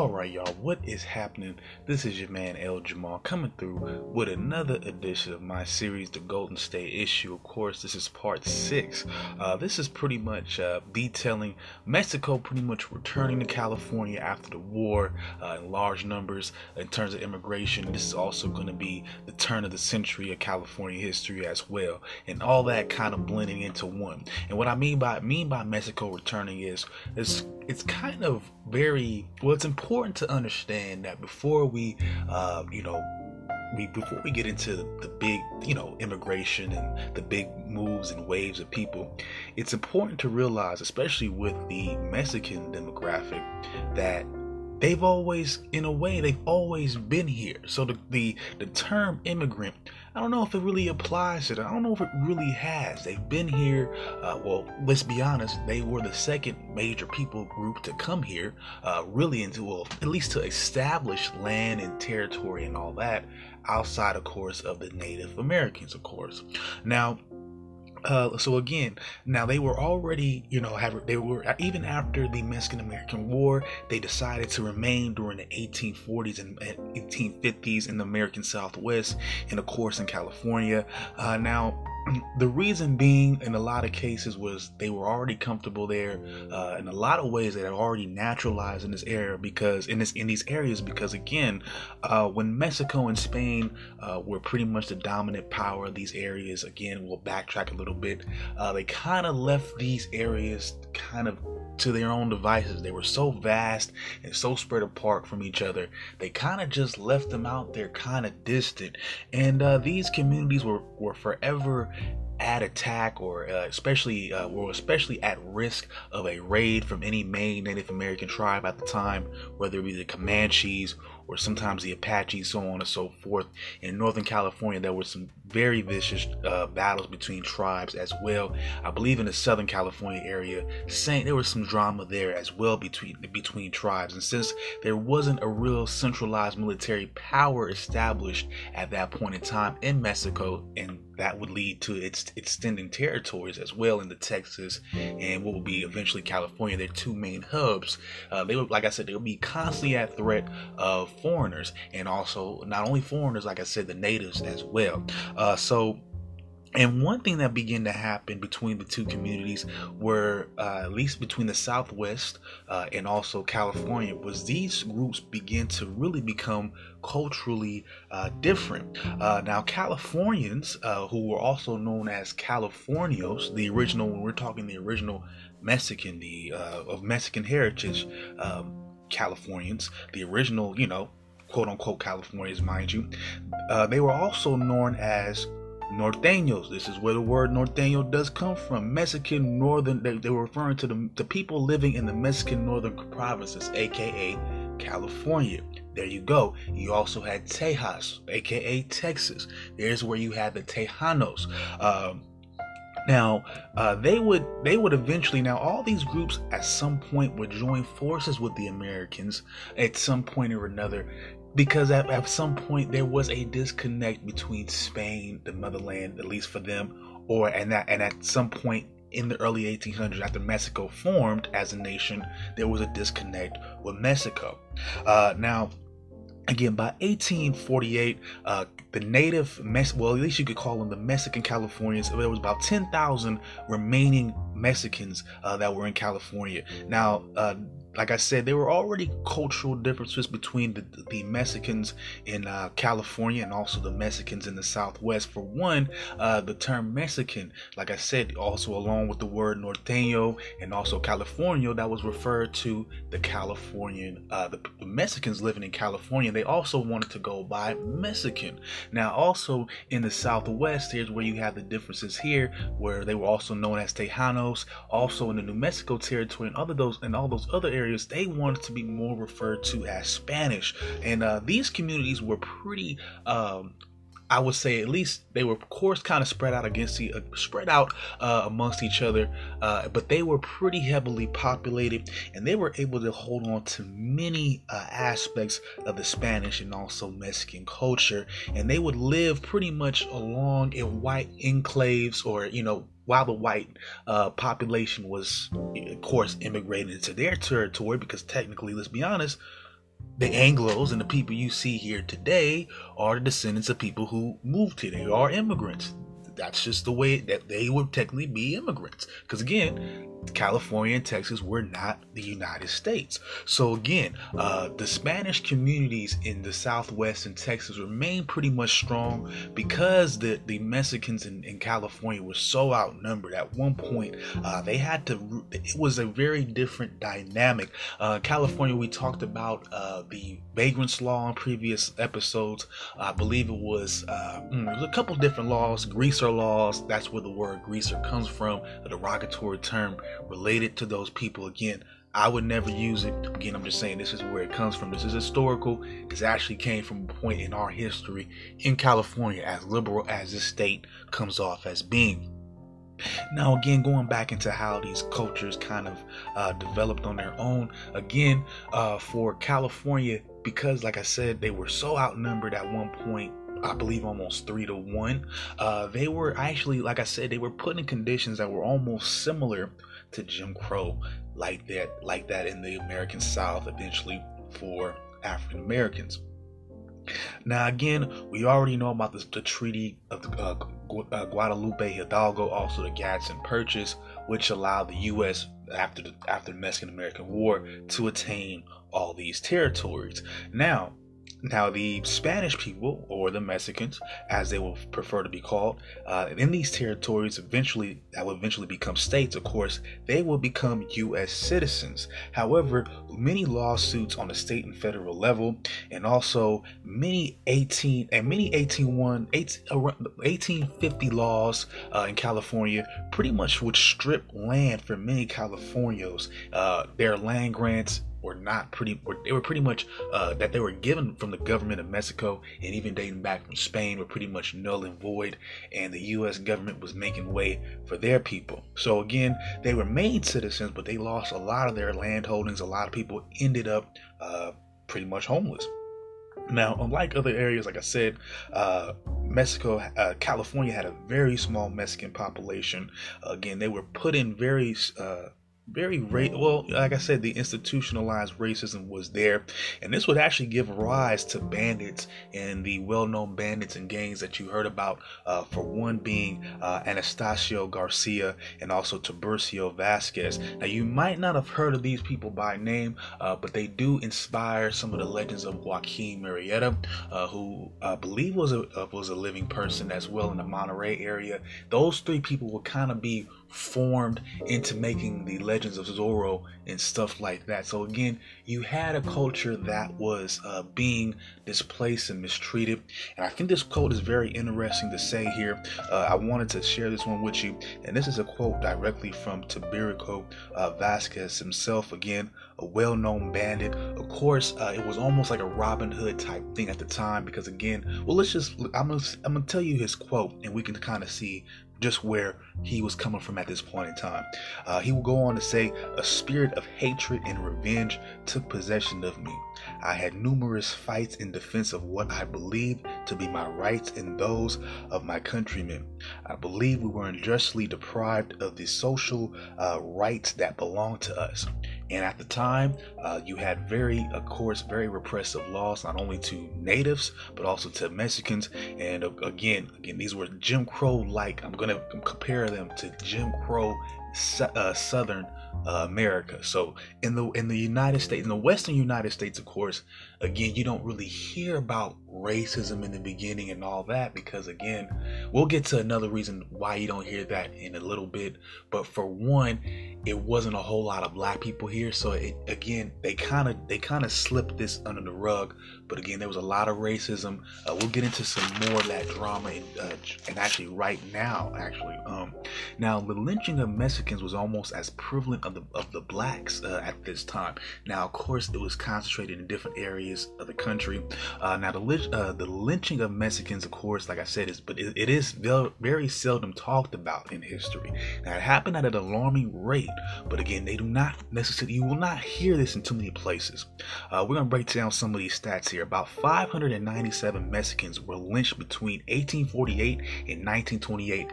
Alright y'all, what is happening? This is your man L Jamal coming through with another edition of my series, The Golden State Issue. Of course, this is part 6. This is pretty much detailing Mexico pretty much returning to California after the war in large numbers in terms of immigration. This is also going to be the turn of the century of California history as well, and all that kind of blending into one. And what I mean by Mexico returning is it's kind of very well. It's important to understand that before we get into the big, immigration and the big moves and waves of people, it's important to realize, especially with the Mexican demographic, that they've always, in a way, they've always been here. So the term immigrant, I don't know if it really applies to that. I don't know if it really has. They've been here. Well, let's be honest. They were the second major people group to come here, really at least to establish land and territory and all that, outside, of course, of the Native Americans, of course. Now, so they were already, even after the Mexican-American War, they decided to remain during the 1840s and 1850s in the American Southwest, and of course in California. Now, the reason being, in a lot of cases, was they were already comfortable there. In a lot of ways, they had already naturalized in this area because again, when Mexico and Spain were pretty much the dominant power of these areas, again, we'll backtrack a little bit. They kind of left these areas kind of to their own devices. They were so vast and so spread apart from each other. They kind of just left them out there, kind of distant. And these communities were forever at attack, or especially at risk of a raid from any main Native American tribe at the time, whether it be the Comanches or sometimes the Apaches, so on and so forth. In Northern California, there were some very vicious battles between tribes as well. I believe in the Southern California area, there was some drama there as well between tribes. And since there wasn't a real centralized military power established at that point in time in Mexico, and that would lead to its extending territories as well into Texas and what would be eventually California, their two main hubs. They would be constantly at threat of foreigners, and also not only foreigners, like I said, the natives as well. And one thing that began to happen between the two communities were, at least between the Southwest and also California, was these groups began to really become culturally different. Now, Californians, who were also known as Californios, the original Mexican, of Mexican heritage Californians, the original, quote unquote Californians, mind you, they were also known as Norteños. This is where the word Norteño does come from. Mexican Northern, they were referring to the people living in the Mexican Northern provinces, aka California. There you go. You also had Tejas, aka Texas. There's where you had the Tejanos. Now, they would eventually. Now, all these groups at some point would join forces with the Americans at some point or another, because at some point there was a disconnect between Spain, the motherland, at least for them, and at some point in the early 1800s, after Mexico formed as a nation, there was a disconnect with Mexico. Now, again, by 1848, at least you could call them the Mexican Californians. There was about 10,000 remaining Mexicans that were in California. Now, like I said, there were already cultural differences between the Mexicans in California and also the Mexicans in the Southwest. For one, the term Mexican, like I said, also along with the word Norteño and also Californio, that was referred to the Californian, the Mexicans living in California. They also wanted to go by Mexican. Now, also in the Southwest, here's where you have the differences here, where they were also known as Tejanos. Also in the New Mexico territory and all those other areas, they wanted to be more referred to as Spanish. And these communities were pretty, I would say, at least they were, of course, kind of spread out amongst each other, but they were pretty heavily populated, and they were able to hold on to many aspects of the Spanish and also Mexican culture, and they would live pretty much along in white enclaves, or while the white population was, of course, immigrated into their territory, because technically, let's be honest, The Anglos and the people you see here today are the descendants of people who moved here. They are immigrants. That's just the way that they would technically be immigrants. Because again, California and Texas were not the United States. So again, the Spanish communities in the Southwest and Texas remained pretty much strong because the Mexicans in California were so outnumbered. At one point, they had to. It was a very different dynamic. California, we talked about the vagrants law in previous episodes. I believe it was there's a couple different laws. Greaser laws. That's where the word greaser comes from. A derogatory term related to those people. Again, I would never use it. Again, I'm just saying this is where it comes from. This is historical. This actually came from a point in our history in California, as liberal as this state comes off as being. Now, again, going back into how these cultures kind of developed on their own. Again, for California, because like I said, they were so outnumbered at one point, I believe almost 3-1. They were actually, like I said, they were put in conditions that were almost similar to Jim Crow, like that in the American South eventually for African Americans. Now, again, we already know about this, the Treaty of Guadalupe Hidalgo, also the Gadsden Purchase, which allowed the U.S. after the Mexican-American War to attain all these territories. Now, the Spanish people, or the Mexicans, as they will prefer to be called, in these territories that will eventually become states, of course, they will become U.S. citizens. However, many lawsuits on the state and federal level, and also many 1850 laws in California pretty much would strip land for many Californios, their land grants, that they were given from the government of Mexico, and even dating back from Spain, were pretty much null and void, and the U.S. government was making way for their people. So again, they were made citizens, but they lost a lot of their land holdings. A lot of people ended up pretty much homeless. Now, unlike other areas, like I said, California had a very small Mexican population. Again, they were put in like I said, the institutionalized racism was there, and this would actually give rise to bandits and the well-known bandits and gangs that you heard about, for one being Anastasio Garcia and also Tiburcio Vasquez. Now, you might not have heard of these people by name, but they do inspire some of the legends of Joaquin Murrieta, who I believe was a living person as well in the Monterey area. Those three people will kind of be formed into making the legends of Zorro and stuff like that. So again, you had a culture that was being displaced and mistreated, and I think this quote is very interesting to say here. I wanted to share this one with you, and this is a quote directly from Tiburcio Vasquez himself, again a well-known bandit. Of course, it was almost like a Robin Hood type thing at the time, because again, I'm gonna tell you his quote, and we can kind of see just where he was coming from at this point in time. He will go on to say, "A spirit of hatred and revenge took possession of me. I had numerous fights in defense of what I believed to be my rights and those of my countrymen. I believe we were unjustly deprived of the social rights that belonged to us." And at the time, you had very repressive laws, not only to natives, but also to Mexicans. And again, these were Jim Crow-like. I'm going to compare them to Jim Crow Southern America. So in the United States, in the Western United States, of course, again, you don't really hear about racism in the beginning and all that, because again, we'll get to another reason why you don't hear that in a little bit. But for one, it wasn't a whole lot of black people here, so they kind of slipped this under the rug. But again, there was a lot of racism. We'll get into some more of that drama, and actually right now, now the lynching of Mexicans was almost as prevalent of the blacks at this time. Now, of course, it was concentrated in different areas of the country. Now, the lynching of Mexicans, of course, like I said, it is very seldom talked about in history. Now, it happened at an alarming rate, but again, you will not hear this in too many places. We're gonna break down some of these stats here. About 597 Mexicans were lynched between 1848 and 1928,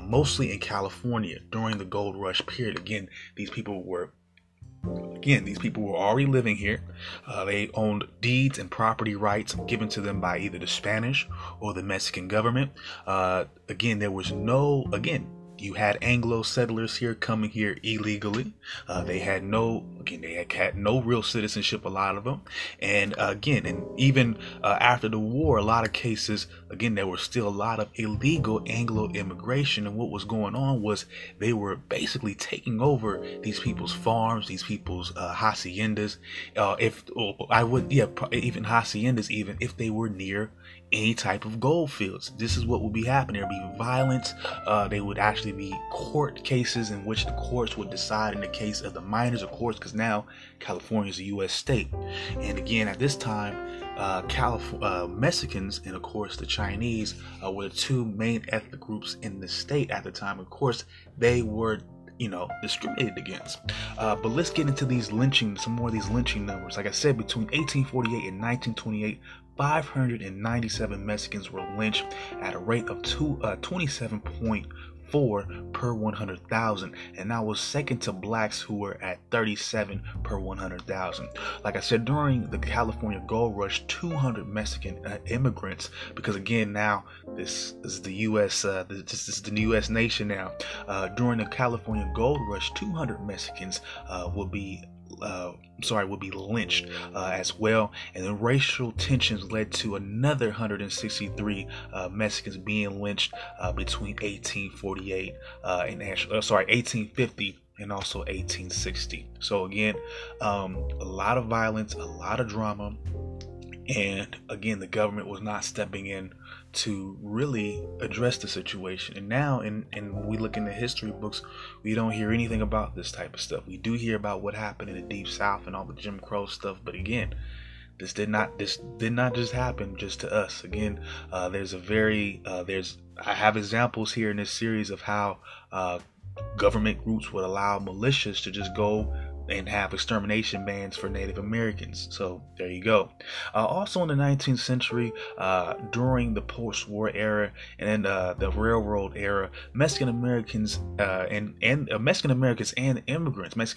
mostly in California during the Gold Rush period. Again, these people were Again, these people were already living here. They owned deeds and property rights given to them by either the Spanish or the Mexican government. Again, there was no, again, you had Anglo settlers here coming here illegally. They had no real citizenship, a lot of them. And again, and even after the war, a lot of cases, again, there were still a lot of illegal Anglo immigration. And what was going on was they were basically taking over these people's farms, these people's haciendas. Even haciendas, even if they were near any type of gold fields. This is what would be happening. There would be violence. They would actually be court cases in which the courts would decide in the case of the miners, of course, because now California is a U.S. state. And again, at this time, Mexicans and of course the Chinese were the two main ethnic groups in the state at the time. Of course, they were, you know, discriminated against. But let's get into these lynching, some more of these lynching numbers. Like I said, between 1848 and 1928, 597 Mexicans were lynched at a rate of 27.4 per 100,000, and that was second to blacks, who were at 37 per 100,000. Like I said, during the California Gold Rush, 200 Mexican immigrants, because again, now this is the U.S. This is the U.S. nation now. During the California Gold Rush, 200 Mexicans would be lynched as well. And then racial tensions led to another 163 Mexicans being lynched between 1848 and 1850 and also 1860. So again, a lot of violence, a lot of drama, and again, the government was not stepping in to really address the situation. And now, and when we look in the history books, we don't hear anything about this type of stuff. We do hear about what happened in the Deep South and all the Jim Crow stuff, but again, this did not just happen just to us. Again, I have examples here in this series of how government groups would allow militias to just go and have extermination bans for Native Americans. So there you go. Also in the 19th century, during the post-war era and the railroad era, Mexican Americans and immigrants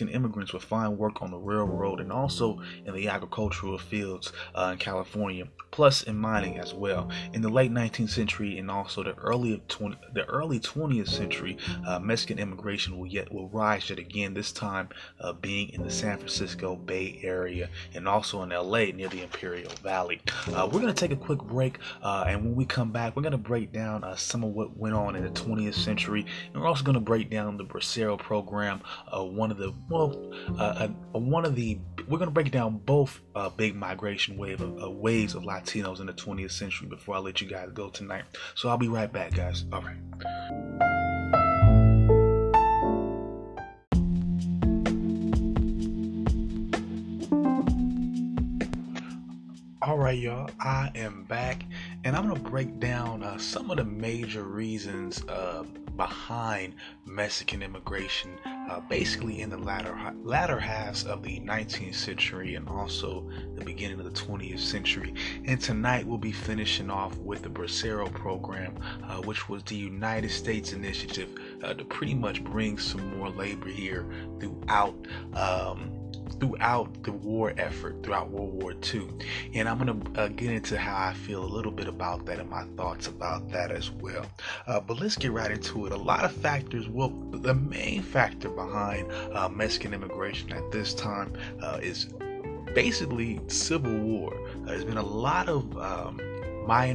would find work on the railroad and also in the agricultural fields in California, plus in mining as well. In the late 19th century and also the early 20th century, Mexican immigration will rise yet again. This time being in the San Francisco Bay Area and also in LA near the Imperial Valley. We're going to take a quick break, and when we come back, we're going to break down some of what went on in the 20th century, and we're also going to break down the Bracero program. We're going to break down both big migration waves of Latinos in the 20th century before I let you guys go tonight. So I'll be right back, guys. All right. Alright, y'all, I am back, and I'm going to break down some of the major reasons behind Mexican immigration basically in the latter halves of the 19th century and also the beginning of the 20th century. And tonight we'll be finishing off with the Bracero program, which was the United States initiative to pretty much bring some more labor here throughout the war effort, throughout World War II. And I'm going to get into how I feel a little bit about that and my thoughts about that as well. But let's get right into it. A lot of factors. Well, the main factor behind Mexican immigration at this time is basically civil war. There's been a lot of I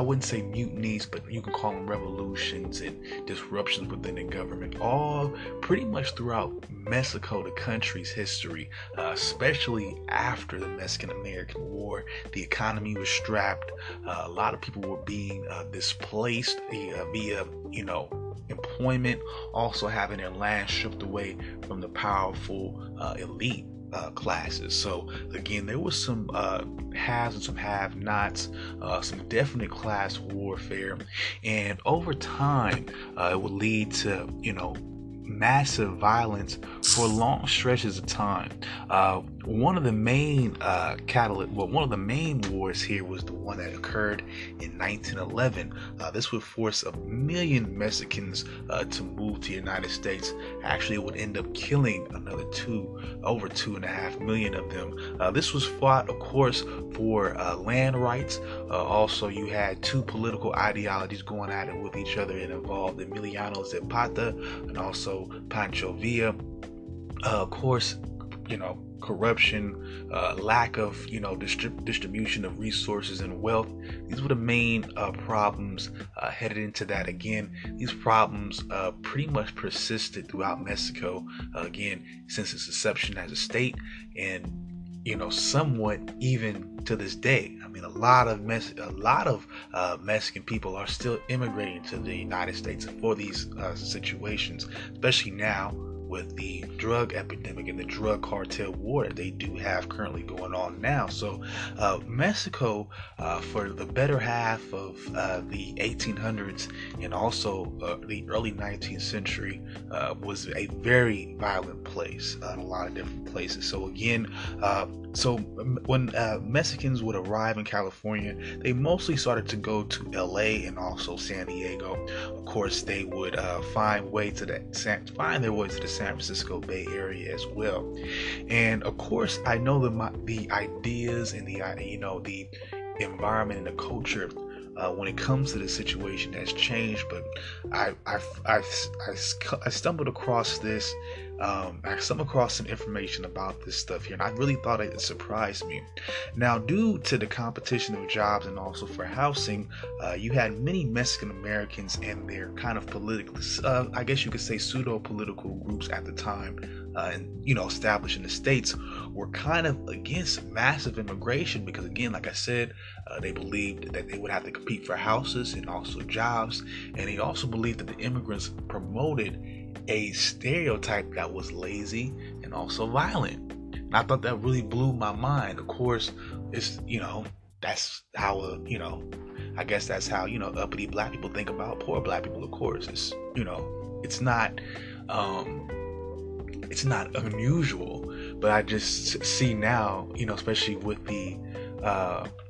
wouldn't say mutinies, but you can call them revolutions and disruptions within the government, all pretty much throughout Mexico, the country's history, especially after the Mexican-American War. The economy was strapped. A lot of people were being displaced via, you know, employment, also having their land stripped away from the powerful elite classes. So again, there was some haves and some have-nots, some definite class warfare, and over time it would lead to, you know, massive violence for long stretches of time. One of the main one of the main wars here was the one that occurred in 1911. This would force 1 million Mexicans to move to the United States. Actually, it would end up killing another over 2.5 million of them. This was fought, of course, for land rights. Also, you had two political ideologies going at it with each other. It involved Emiliano Zapata and also Pancho Villa. Of course, you know, corruption, lack of, you know, distribution of resources and wealth. These were the main problems headed into that. Again, these problems pretty much persisted throughout Mexico, again, since its inception as a state, and, you know, somewhat even to this day. I mean, a lot of Mexican people are still immigrating to the United States for these situations, especially now, with the drug epidemic and the drug cartel war that they do have currently going on now. So Mexico, for the better half of the 1800s and also the early 19th century, was a very violent place in a lot of different places. So again, so when Mexicans would arrive in California, they mostly started to go to LA and also San Diego. Of course, they would find their way to the San Francisco Bay Area as well. And of course, I know the ideas and the environment and the culture when it comes to this situation has changed, but I stumbled across this. I stumbled across some information about this stuff here, and I really thought it surprised me. Now, due to the competition of jobs and also for housing, you had many Mexican Americans and their kind of political, I guess you could say, pseudo-political groups at the time, and, you know, established in the states, were kind of against massive immigration because, again, like I said, they believed that they would have to compete for houses and also jobs, and they also believed that the immigrants promoted a stereotype that was lazy and also violent. And I thought that really blew my mind. Of course, it's, you know, that's how, you know, I guess that's how, you know, uppity black people think about poor black people. Of course, it's, you know, it's not unusual, but I just see now, you know, especially with the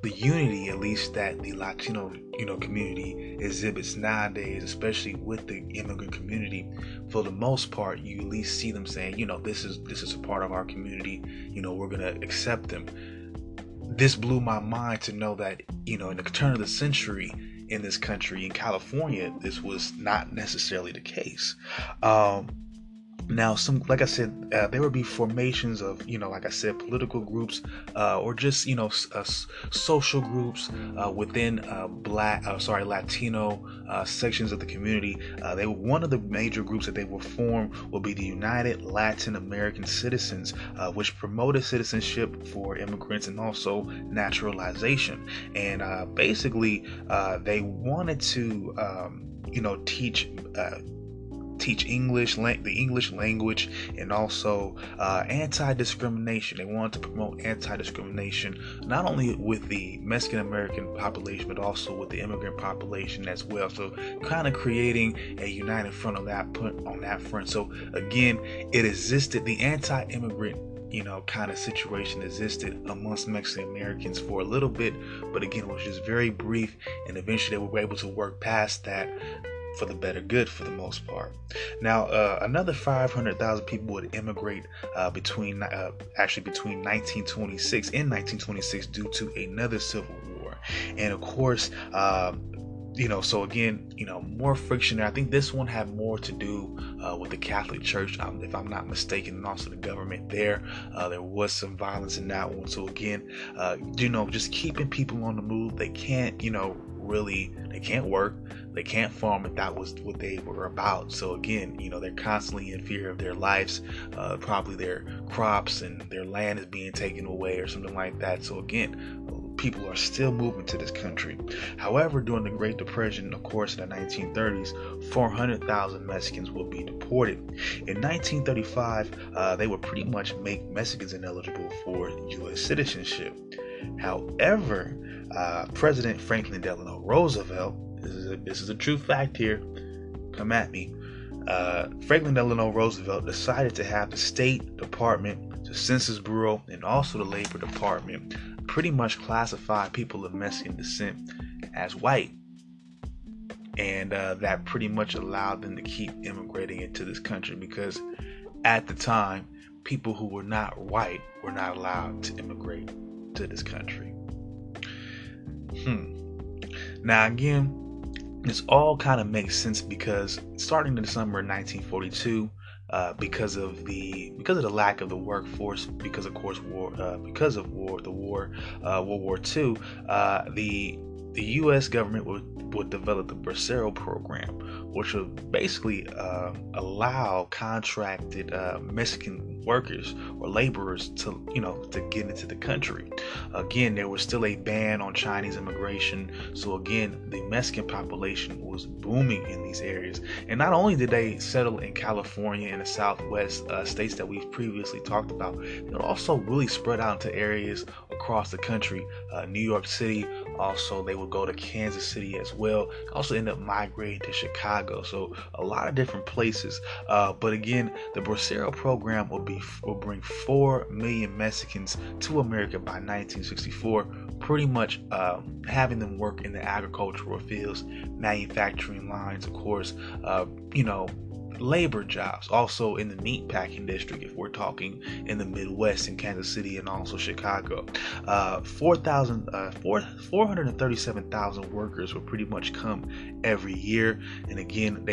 unity, at least, that the Latino, you know, community exhibits nowadays, especially with the immigrant community, for the most part, you at least see them saying, you know, this is a part of our community, you know, we're gonna accept them. This blew my mind to know that, you know, in the turn of the century in this country, in California, this was not necessarily the case. Now, some, like I said, there would be formations of, you know, like I said, political groups, or just, you know, social groups within Latino sections of the community. One of the major groups that they will form will be the United Latin American Citizens, which promoted citizenship for immigrants and also naturalization. And basically, they wanted to, you know, teach English, the English language, and also anti-discrimination. They wanted to promote anti-discrimination, not only with the Mexican-American population, but also with the immigrant population as well. So kind of creating a united front on that front. So again, it existed, the anti-immigrant, you know, kind of situation existed amongst Mexican Americans for a little bit, but again, it was just very brief, and eventually they were able to work past that for the better good, for the most part. Now, another 500,000 people would immigrate between 1926 and 1926 due to another civil war. And of course, you know, so again, you know, more friction there. I think this one had more to do with the Catholic Church, if I'm not mistaken, and also the government there. There was some violence in that one. So again, you know, just keeping people on the move. They can't, you know, really, they can't work, they can't farm, if that was what they were about. So again, you know, they're constantly in fear of their lives, probably their crops and their land is being taken away or something like that. So again, people are still moving to this country. However, during the Great Depression, of course, in the 1930s, 400,000 Mexicans will be deported. In 1935, they would pretty much make Mexicans ineligible for U.S. citizenship. However, President Franklin Delano Roosevelt, this is a true fact here, come at me, Franklin Delano Roosevelt decided to have the State Department, the Census Bureau, and also the Labor Department pretty much classify people of Mexican descent as white. And that pretty much allowed them to keep immigrating into this country, because at the time, people who were not white were not allowed to immigrate to this country. Now, again, this all kind of makes sense, because starting in the summer of 1942, because of the lack of the workforce, because of course World War II, the U.S. government would develop the Bracero program, which would basically allow contracted Mexican workers or laborers to, to get into the country. Again, there was still a ban on Chinese immigration. So again, the Mexican population was booming in these areas. And not only did they settle in California and the Southwest states that we've previously talked about, it also really spread out into areas across the country, New York City. Also, they would go to Kansas City as well. Also end up migrating to Chicago. So a lot of different places. But again, the Bracero program will bring 4 million Mexicans to America by 1964, pretty much having them work in the agricultural fields, manufacturing lines, of course, labor jobs, also in the meatpacking district, if we're talking in the Midwest, in Kansas City and also Chicago. 437,000 workers would pretty much come every year, and again,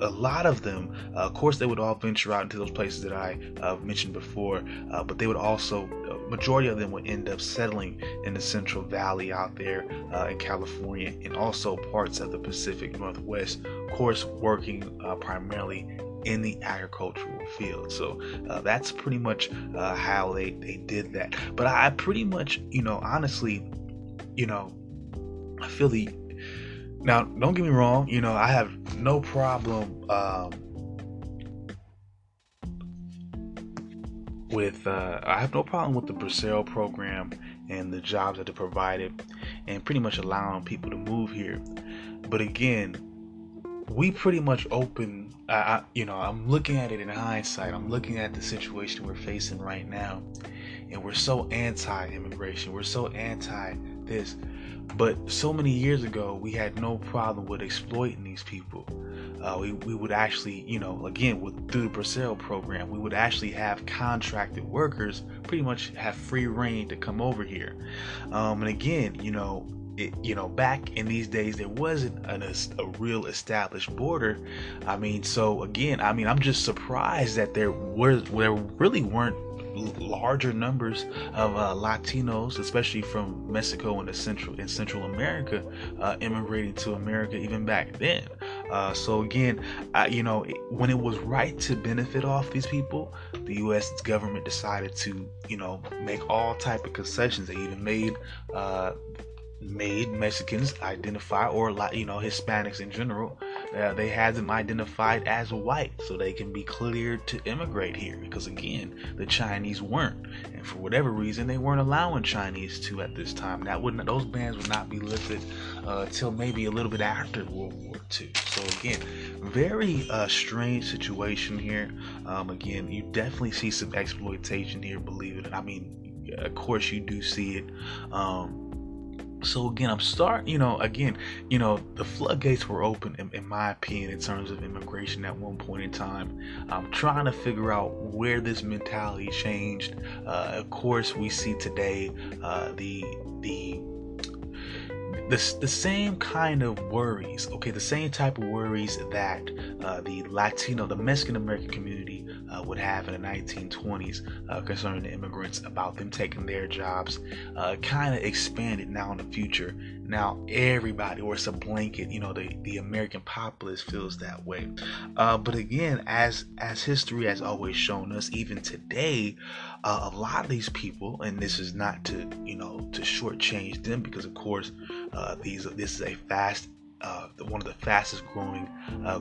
a lot of them, of course, they would all venture out into those places that I mentioned before, but they would also, majority of them would end up settling in the Central Valley out there in California, and also parts of the Pacific Northwest, of course, working primarily in the agricultural field. So that's pretty much how they did that. But I pretty much, I feel the, now don't get me wrong, I have no problem with the Bracero program and the jobs that it provided, and pretty much allowing people to move here. But again, we pretty much open, I'm looking at it in hindsight. I'm looking at the situation we're facing right now, and we're so anti-immigration. We're so anti-this. But so many years ago, we had no problem with exploiting these people. We would actually, again, through the Bracero program, we would actually have contracted workers pretty much have free reign to come over here. And again, back in these days, there wasn't a real established border. I'm just surprised that there really weren't larger numbers of Latinos, especially from Mexico and Central America, immigrating to America even back then. So again, when it was right to benefit off these people, the U.S. government decided to, make all type of concessions. They even made Mexicans identify, or Hispanics in general, they had them identified as white so they can be cleared to immigrate here, because again, the Chinese weren't, and for whatever reason they weren't allowing Chinese to at this time. Those bans would not be lifted till maybe a little bit after World War II. So again, very strange situation here. Again, you definitely see some exploitation here, believe it. Of course you do see it. So again, the floodgates were open, in my opinion, in terms of immigration at one point in time. I'm trying to figure out where this mentality changed. Of course, we see today the same kind of worries. Okay, the same type of worries that the Mexican-American community would have in the 1920s concerning the immigrants about them taking their jobs, kind of expanded now in the future. Now everybody, or it's a blanket, the American populace feels that way. But again, as history has always shown us, even today, a lot of these people, and this is not to, to shortchange them, because of course, this is a fast, one of the fastest growing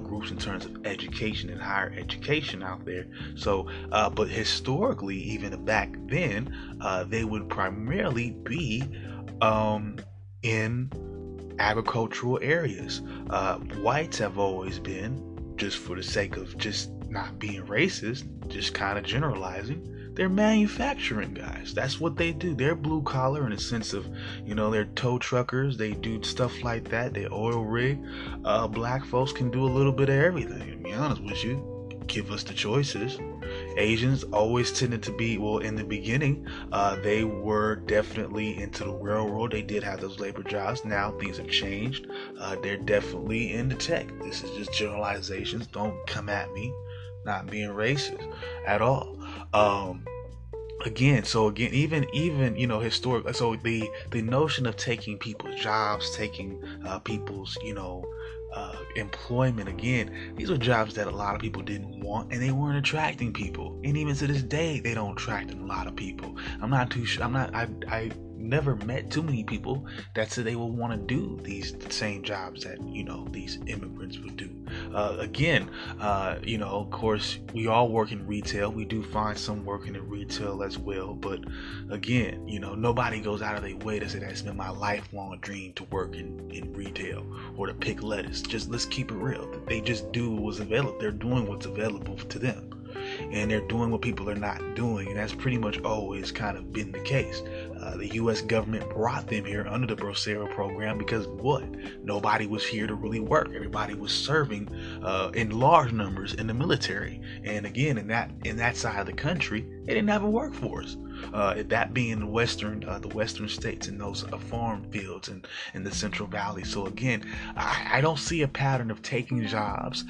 groups in terms of education and higher education out there. So, but historically, even back then, they would primarily be in agricultural areas. Whites have always been just for the sake of just not being racist, just kind of generalizing, they're manufacturing guys. That's what they do. They're blue collar in a sense of, you know, they're tow truckers. They do stuff like that. They oil rig. Black folks can do a little bit of everything, to be honest with you. Give us the choices. Asians always tended to be, well, in the beginning, they were definitely into the railroad. They did have those labor jobs. Now things have changed. They're definitely into tech. This is just generalizations. Don't come at me not being racist at all. Again, you know, historic. So the notion of taking people's jobs, taking people's, you know, employment, again, these are jobs that a lot of people didn't want, and they weren't attracting people, and even to this day they don't attract a lot of people. I'm not too sure. I never met too many people that said they would want to do these same jobs that, you know, these immigrants would do. You know, of course, we all work in retail. We do find some working in retail as well. But again, you know, nobody goes out of their way to say that's been my lifelong dream to work in retail or to pick lettuce. Just let's keep it real. They just do what's available. They're doing what's available to them. And they're doing what people are not doing. And that's pretty much always kind of been the case. The U.S. government brought them here under the Bracero program because what? Nobody was here to really work. Everybody was serving in large numbers in the military. And again, in that side of the country, they didn't have a workforce. That being the western states and those farm fields and in the Central Valley. So again, I don't see a pattern of taking jobs.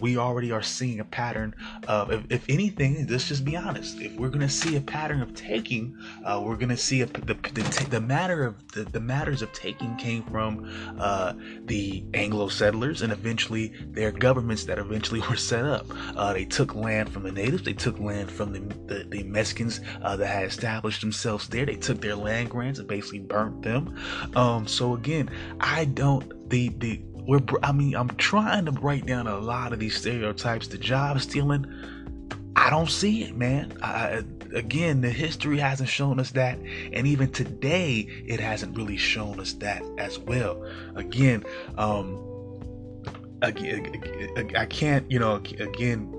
We already are seeing a pattern of, if anything, let's just be honest. If we're gonna see a pattern of taking, we're gonna see the matters of taking came from the Anglo settlers and eventually their governments that eventually were set up. They took land from the natives. They took land from the Mexicans that had established themselves there. They took their land grants and basically burnt them. So again, I'm trying to break down a lot of these stereotypes. The job stealing, I don't see it, man. Again, the history hasn't shown us that, and even today it hasn't really shown us that as well. I can't, you know, again,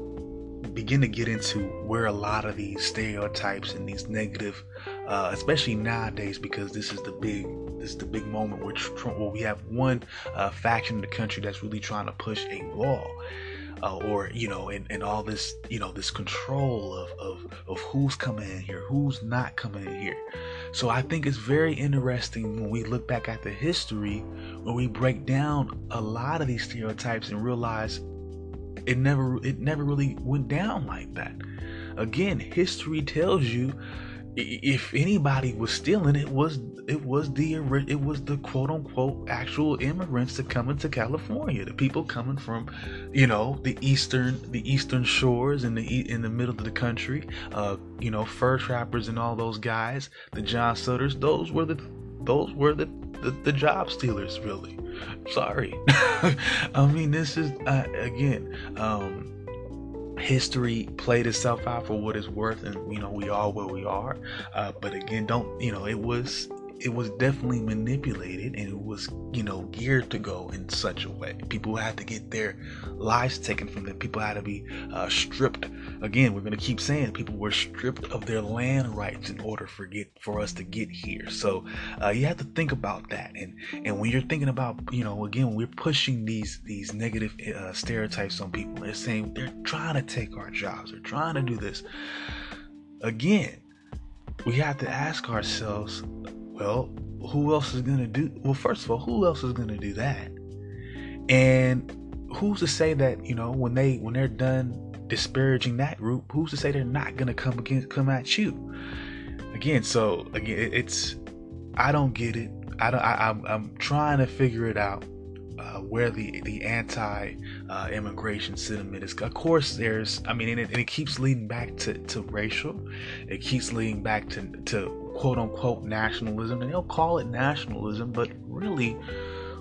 begin to get into where a lot of these stereotypes and these negative, especially nowadays, because this is the big moment where we have one faction in the country that's really trying to push a law. Or, you know, and all this, you know, this control of who's coming in here, who's not coming in here. So I think it's very interesting when we look back at the history, when we break down a lot of these stereotypes and realize it never really went down like that. Again, history tells you if anybody was stealing, it was the quote unquote actual immigrants that coming to California, the people coming from, you know, the eastern shores in the middle of the country, you know, fur trappers and all those guys, the John Sutters. Those were the job stealers, really. Sorry. I mean, this is history played itself out for what it's worth, and, you know, we are where we are. But again, don't, you know, it was definitely manipulated, and it was, you know, geared to go in such a way. People had to get their lives taken from them. People had to be stripped. Again, we're going to keep saying people were stripped of their land rights in order for us to get here. So you have to think about that. And when you're thinking about, you know, again, we're pushing these negative stereotypes on people. They're saying they're trying to take our jobs. They're trying to do this. Again, we have to ask ourselves, well, first of all, who else is going to do that? And who's to say that, you know, when they're done disparaging that group, who's to say they're not going to come at you again? So again, I don't get it. I'm trying to figure it out. Where the anti-immigration sentiment is. Of course, it keeps leading back to racial. It keeps leading back to quote unquote nationalism. And they'll call it nationalism, but really,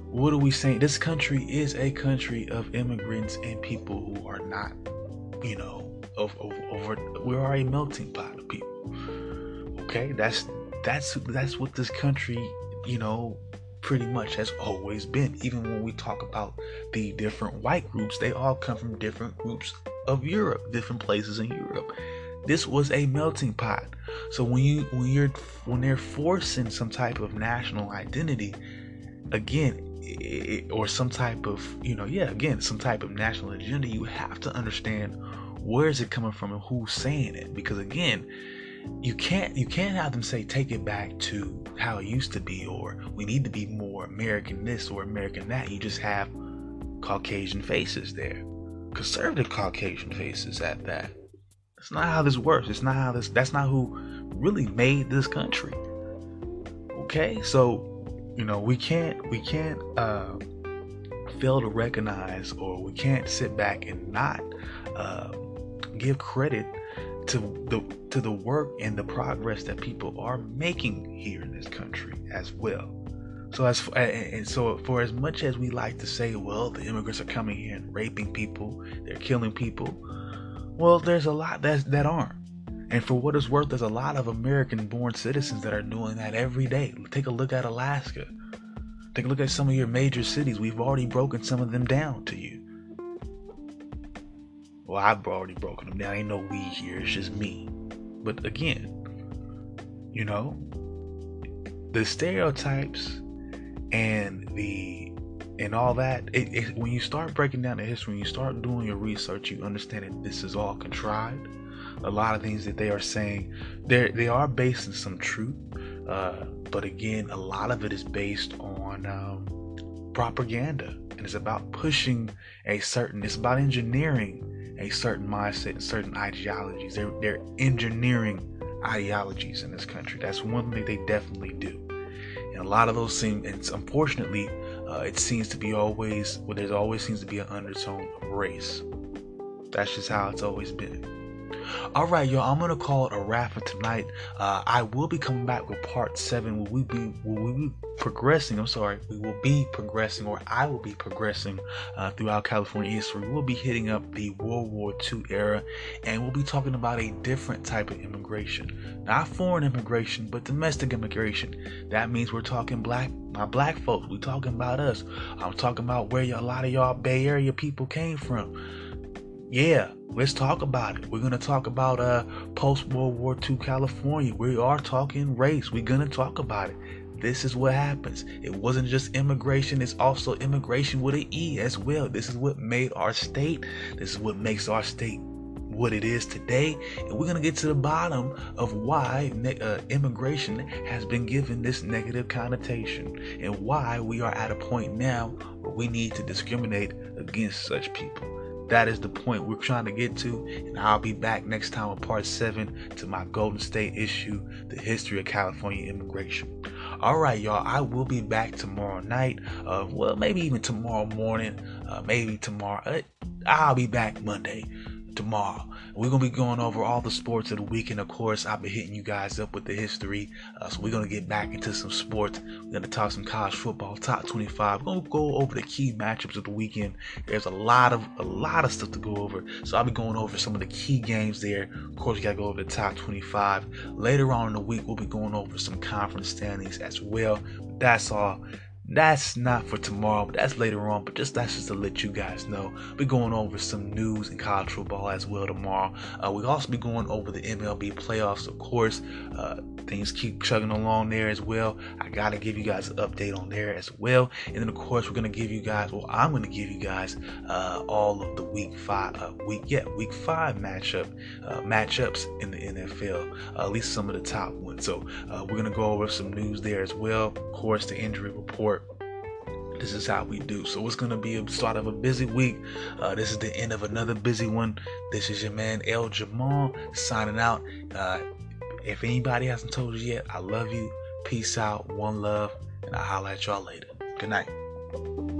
what are we saying? This country is a country of immigrants and people who are not, you know, we are a melting pot of people. Okay, that's what this country, you know, pretty much has always been. Even when we talk about the different white groups, they all come from different groups of Europe, different places in Europe. This was a melting pot. So when they're forcing some type of national identity, again, or some type of, some type of national agenda, you have to understand where is it coming from and who's saying it. Because again, you can't have them say, take it back to how it used to be, or we need to be more American this or American that. You just have Caucasian faces there. Conservative Caucasian faces at that. That's not how this works. That's not who really made this country. Okay? So, we can't fail to recognize, or we can't sit back and not give credit to the work and the progress that people are making here in this country as well. So for as much as we like to say, well, the immigrants are coming here and raping people, they're killing people, well, there's a lot that aren't. And for what it's worth, there's a lot of American-born citizens that are doing that every day. Take a look at Alaska. Take a look at some of your major cities. We've already broken some of them down to you. Well, I've already broken them down. Ain't no we here. It's just me. But again, the stereotypes and all that, it, when you start breaking down the history, when you start doing your research, you understand that this is all contrived. A lot of things that they are saying, they are based on some truth, but again, a lot of it is based on propaganda, and it's about pushing it's about engineering a certain mindset and certain ideologies. They're engineering ideologies in this country. That's one thing they definitely do. And a lot of those unfortunately, it seems to be always, well, there's always seems to be an undertone of race. That's just how it's always been. All right, y'all, I'm gonna call it a wrap for tonight. I will be coming back with part 7. We will be progressing, or I will be progressing throughout California history. We'll be hitting up the World War II era, and we'll be talking about a different type of immigration. Not foreign immigration, but domestic immigration. That means we're talking black folks. We're talking about us. I'm talking about where a lot of y'all Bay Area people came from. Yeah. Let's talk about it. We're going to talk about post-World War II California. We are talking race. We're going to talk about it. This is what happens. It wasn't just immigration. It's also immigration with an E as well. This is what made our state. This is what makes our state what it is today. And we're going to get to the bottom of why immigration has been given this negative connotation, and why we are at a point now where we need to discriminate against such people. That is the point we're trying to get to, and I'll be back next time with part 7 to my Golden State Issue, the history of California immigration. All right, y'all, I will be back tomorrow night, maybe even tomorrow morning, maybe tomorrow. I'll be back Monday, tomorrow. We're going to be going over all the sports of the weekend. Of course, I've been hitting you guys up with the history, so we're going to get back into some sports. We're going to talk some college football, top 25. We're going to go over the key matchups of the weekend. There's a lot of stuff to go over, so I'll be going over some of the key games there. Of course, you got to go over the top 25. Later on in the week, we'll be going over some conference standings as well. But that's all. That's not for tomorrow, but that's later on. But that's just to let you guys know. We're going over some news and college football as well tomorrow. We'll also be going over the MLB playoffs, of course. Things keep chugging along there as well. I gotta give you guys an update on there as well. And then of course I'm gonna give you guys all of the week five matchups in the NFL, at least some of the top ones. So we're gonna go over some news there as well. Of course, the injury report. This is how we do. So it's going to be a start of a busy week. This is the end of another busy one. This is your man L Jamal signing out. If anybody hasn't told you yet, I love you. Peace out. One love. And I'll holler at y'all later. Good night.